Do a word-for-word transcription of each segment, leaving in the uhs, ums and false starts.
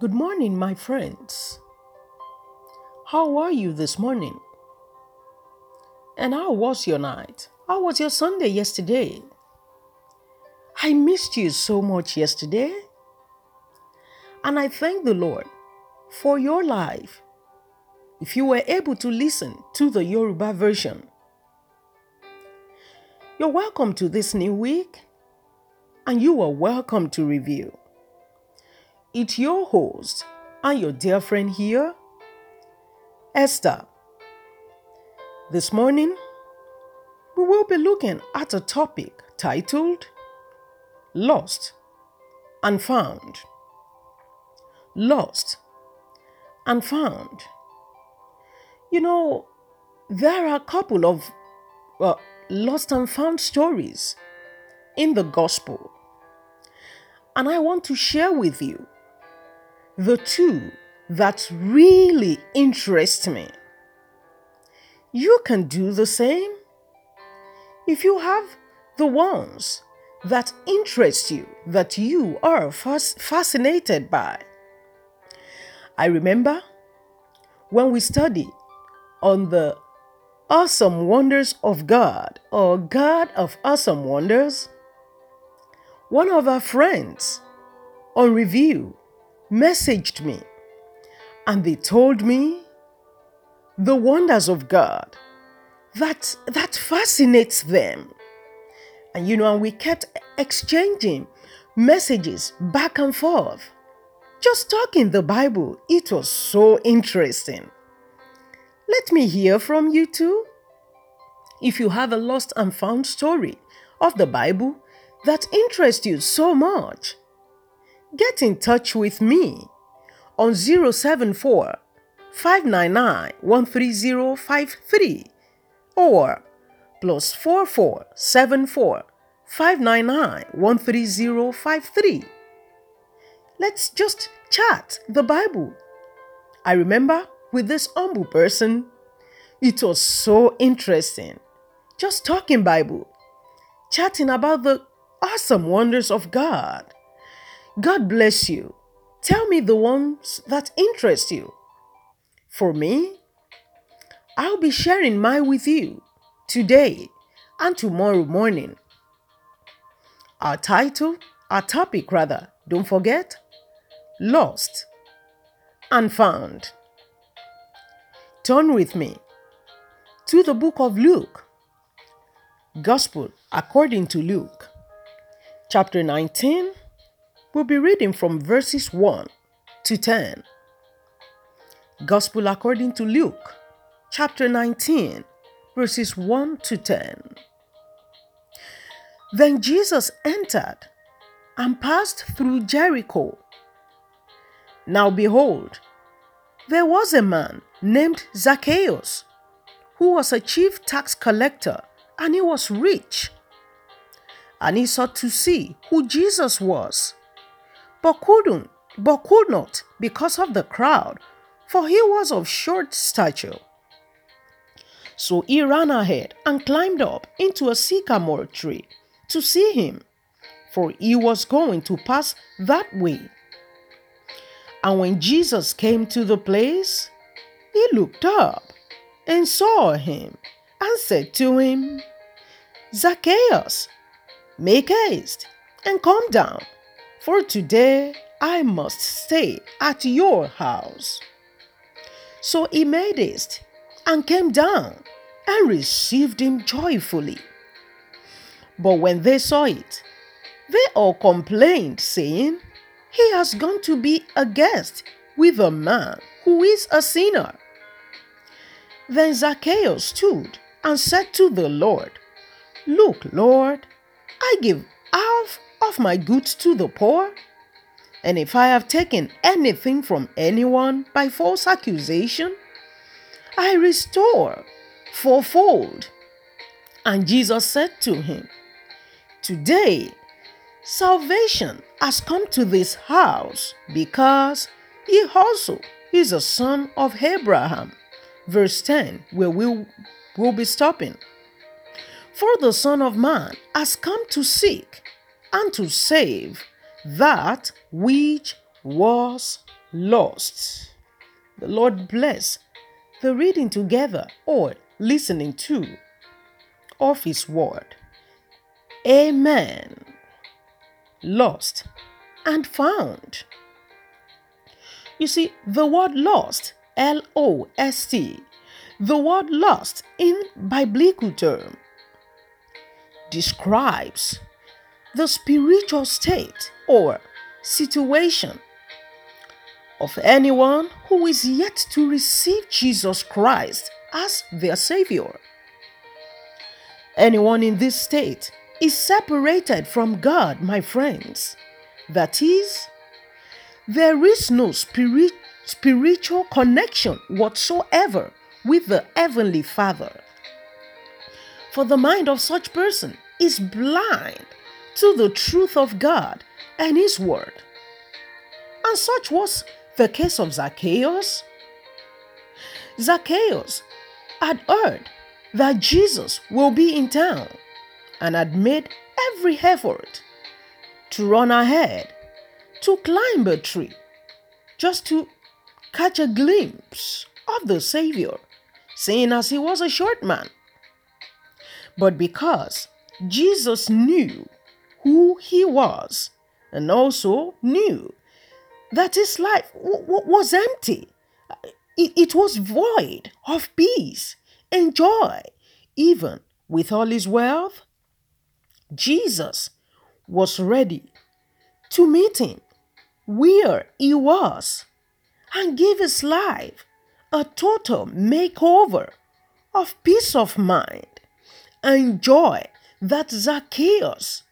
Good morning, my friends. How are you this morning? And how was your night? How was your Sunday yesterday? I missed you so much yesterday. And I thank the Lord for your life. If you were able to listen to the Yoruba version, you're welcome to this new week, and you are welcome to Review. It's your host and your dear friend here, Esther. This morning, we will be looking at a topic titled Lost and Found. Lost and Found. You know, there are a couple of uh, lost and found stories in the gospel, and I want to share with you the two that really interest me. You can do the same if you have the ones that interest you, that you are fasc- fascinated by. I remember when we studied on the awesome wonders of God, or God of awesome wonders, one of our friends on Review messaged me, and they told me the wonders of God that that fascinates them. And you know, and we kept exchanging messages back and forth, just talking the Bible. It was so interesting. Let me hear from you too. If you have a lost and found story of the Bible that interests you so much, get in touch with me on zero seven four, five nine nine, one three zero five three or plus four four seven four, five nine nine, one three zero five three. Let's just chat the Bible. I remember with this humble person, it was so interesting. Just talking Bible, chatting about the awesome wonders of God. God bless you. Tell me the ones that interest you. For me, I'll be sharing mine with you today and tomorrow morning. Our title, our topic rather, don't forget, Lost and Found. Turn with me to the book of Luke, Gospel according to Luke, chapter nineteen. We'll be reading from verses one to ten. Gospel according to Luke, chapter nineteen, verses one to ten. Then Jesus entered and passed through Jericho. Now behold, there was a man named Zacchaeus, who was a chief tax collector, and he was rich. And he sought to see who Jesus was, but couldn't, but could not because of the crowd, for he was of short stature. So he ran ahead and climbed up into a sycamore tree to see him, for he was going to pass that way. And when Jesus came to the place, he looked up and saw him and said to him, Zacchaeus, make haste and come down, for today I must stay at your house. So he made haste and came down and received him joyfully. But when they saw it, they all complained, saying, he has gone to be a guest with a man who is a sinner. Then Zacchaeus stood and said to the Lord, look, Lord, I give half of my goods to the poor, and if I have taken anything from anyone by false accusation, I restore fourfold. And Jesus said to him, today salvation has come to this house, because he also is a son of Abraham. Verse ten, where we will be stopping. For the Son of Man has come to seek and to save that which was lost. The Lord bless the reading together or listening to of His word. Amen. Lost and found. You see, the word lost, L O S T, the word lost in biblical term describes the spiritual state or situation of anyone who is yet to receive Jesus Christ as their Savior. Anyone in this state is separated from God, my friends. That is, there is no spirit, spiritual connection whatsoever with the Heavenly Father. For the mind of such person is blind to the truth of God and His Word. And such was the case of Zacchaeus. Zacchaeus had heard that Jesus will be in town and had made every effort to run ahead, to climb a tree, just to catch a glimpse of the Savior, seeing as he was a short man. But because Jesus knew who he was and also knew that his life w- w- was empty, it, it was void of peace and joy, even with all his wealth, Jesus was ready to meet him where he was and give his life a total makeover of peace of mind and joy that Zacchaeus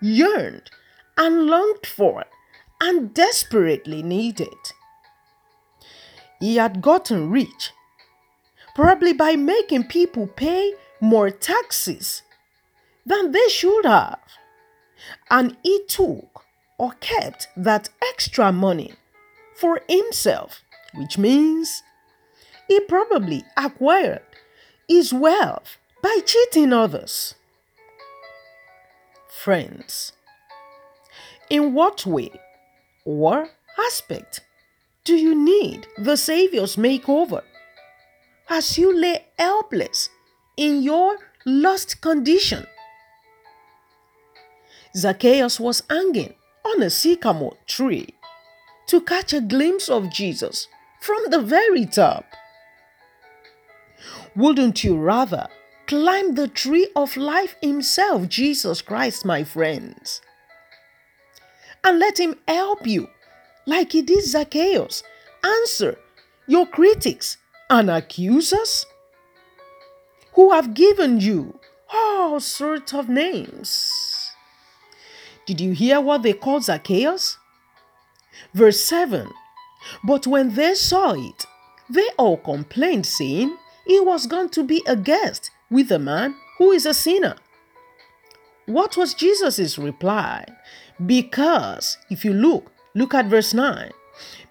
yearned and longed for and desperately needed. He had gotten rich, probably by making people pay more taxes than they should have. And he took or kept that extra money for himself, which means he probably acquired his wealth by cheating others. Friends, in what way or aspect do you need the Savior's makeover as you lay helpless in your lost condition? Zacchaeus was hanging on a sycamore tree to catch a glimpse of Jesus from the very top. Wouldn't you rather climb the tree of life himself, Jesus Christ, my friends, and let him help you, like he did Zacchaeus, answer your critics and accusers who have given you all sorts of names? Did you hear what they called Zacchaeus? Verse seven, but when they saw it, they all complained, saying, he was going to be a guest with a man who is a sinner. What was Jesus' reply? Because, if you look, look at verse nine,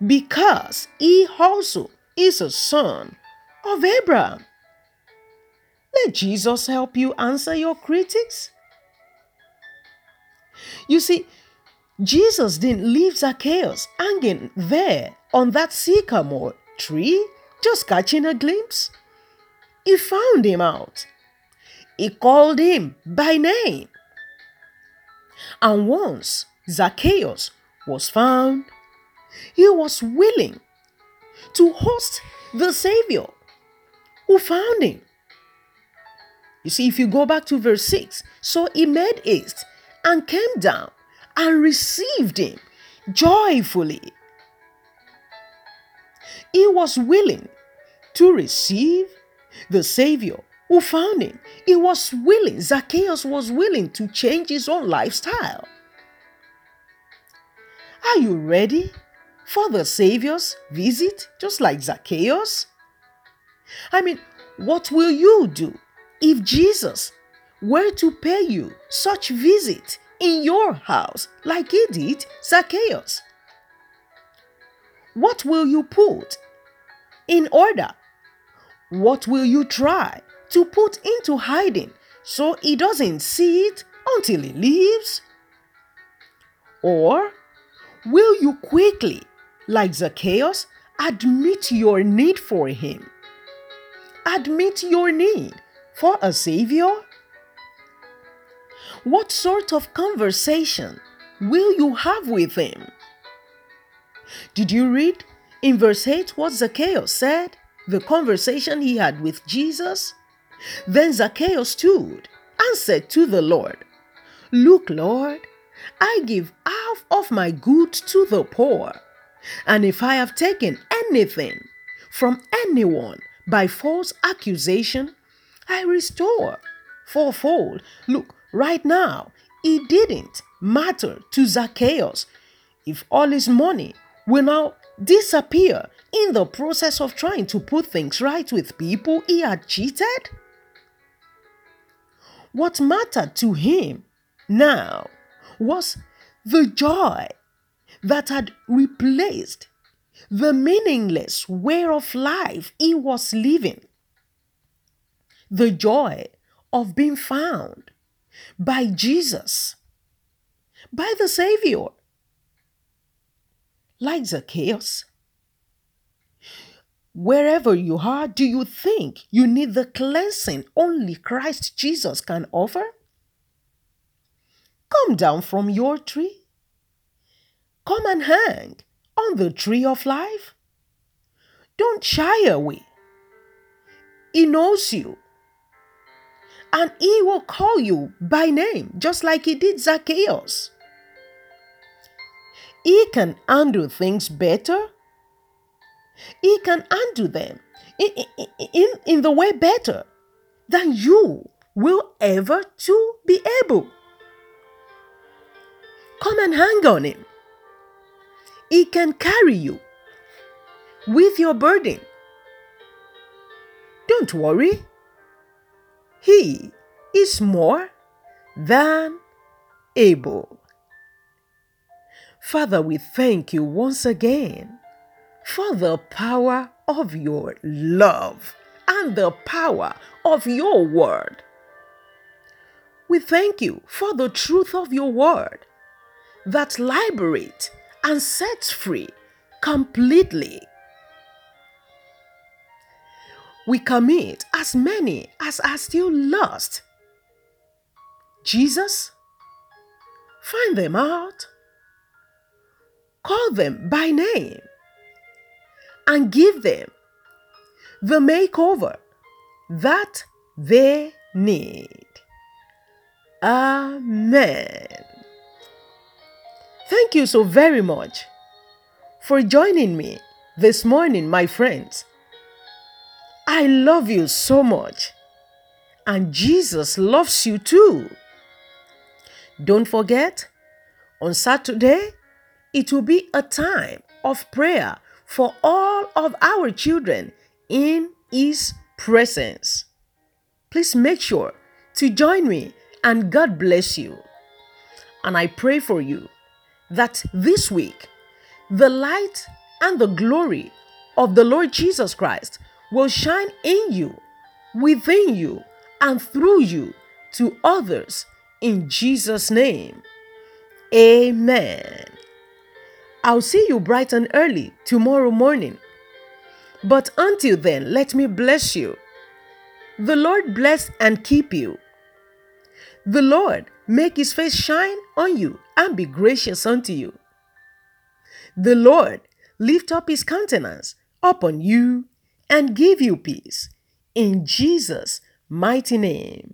because he also is a son of Abraham. Let Jesus help you answer your critics. You see, Jesus didn't leave Zacchaeus hanging there on that sycamore tree, just catching a glimpse. He found him out. He called him by name. And once Zacchaeus was found, he was willing to host the Savior who found him. You see, if you go back to verse six, so he made haste and came down and received him joyfully. He was willing to receive the Savior who found him. He was willing, Zacchaeus was willing to change his own lifestyle. Are you ready for the Savior's visit, just like Zacchaeus? I mean, what will you do if Jesus were to pay you such visit in your house like he did Zacchaeus? What will you put in order? What will you try to put into hiding so he doesn't see it until he leaves? Or will you quickly like Zacchaeus, admit your need for him. Admit your need for a Savior. What sort of conversation will you have with him? Did you read in verse eight what Zacchaeus said, the conversation he had with Jesus? Then Zacchaeus stood and said to the Lord, "Look, Lord, I give half of my goods to the poor, and if I have taken anything from anyone by false accusation, I restore fourfold." Look, right now, it didn't matter to Zacchaeus if all his money will now disappear in the process of trying to put things right with people he had cheated. What mattered to him now was the joy that had replaced the meaningless way of life he was living. The joy of being found by Jesus, by the Savior. Like Zacchaeus, wherever you are, do you think you need the cleansing only Christ Jesus can offer? Come down from your tree. Come and hang on the tree of life. Don't shy away. He knows you, and he will call you by name, just like he did Zacchaeus. He can handle things better. He can handle them in, in, in the way better than you will ever to be able. Come and hang on him. He can carry you with your burden. Don't worry. He is more than able. Father, we thank you once again for the power of your love and the power of your word. We thank you for the truth of your word that liberates and sets free completely. We commit as many as are still lost. Jesus, find them out. Call them by name and give them the makeover that they need. Amen. Thank you so very much for joining me this morning, my friends. I love you so much, and Jesus loves you too. Don't forget, on Saturday, it will be a time of prayer for all of our children in His presence. Please make sure to join me, and God bless you. And I pray for you that this week, the light and the glory of the Lord Jesus Christ will shine in you, within you, and through you to others in Jesus' name. Amen. I'll see you bright and early tomorrow morning. But until then, let me bless you. The Lord bless and keep you. The Lord make his face shine on you and be gracious unto you. The Lord lift up his countenance upon you and give you peace. In Jesus' mighty name.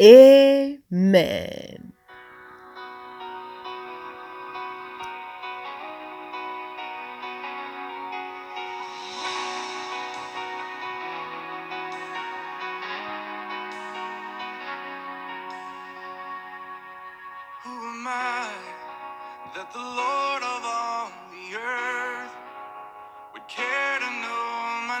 Amen. That the Lord of all the earth would care to know my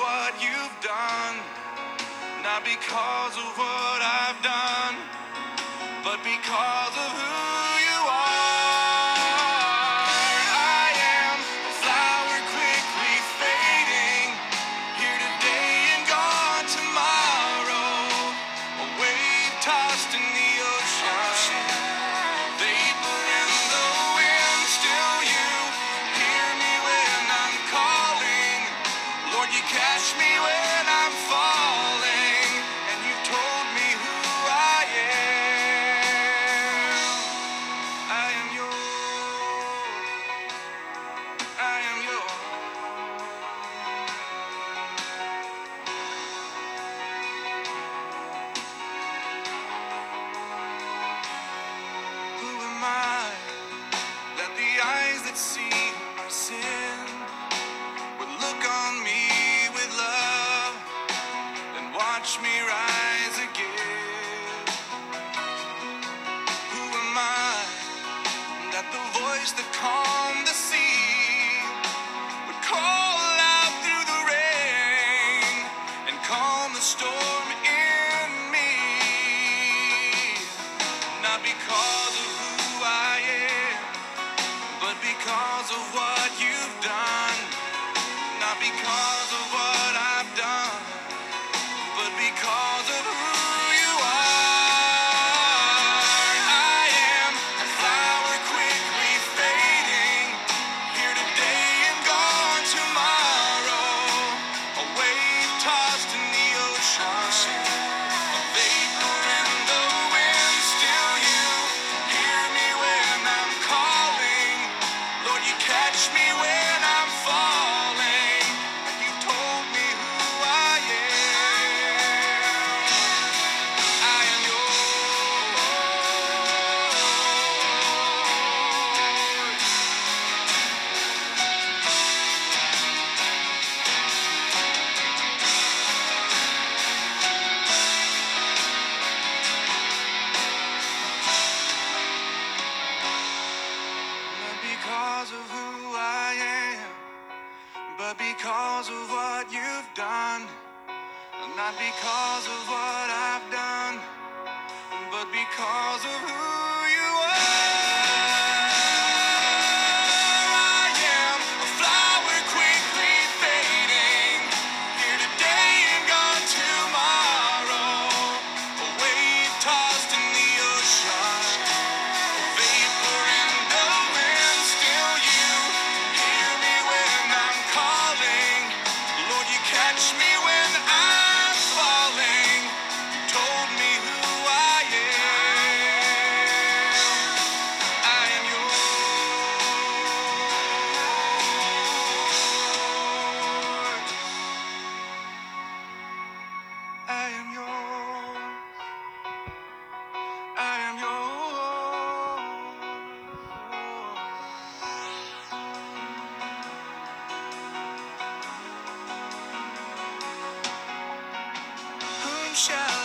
what you've done, not because of what I've done, but because of who you are. I am a flower quickly fading, here today and gone tomorrow, a wave tossed in the ocean, vapor in the wind. Still you hear me when I'm calling, Lord, you catch me when I'm falling, and you've told me who I am. I am yours. I am yours. Who am I that the eyes that see our sin would look on me with love and watch me rise again? Who am I that the voice that calmed the sea would call out through the rain and calm the storm in me? Not because of who I am, but because of what you've done. Not because of what I've done, but because of who you are. I am a flower quickly fading, here today and gone tomorrow, a wave tossed in the ocean, a vapor in the wind. Still you hear me when I'm calling, Lord, you catch me when I'm falling, and you told me who I am. I am yours. Not because of who I am, but because of what you've done. Not because of what I've done, but because of who you are. I am a flower quickly fading, here today and gone tomorrow, a wave tossed in the ocean, vapor in the wind. Still you hear me when I'm calling, Lord, you catch me when I'm falling, you told me who I am. I am yours. I am yours. I am yours. Whom shall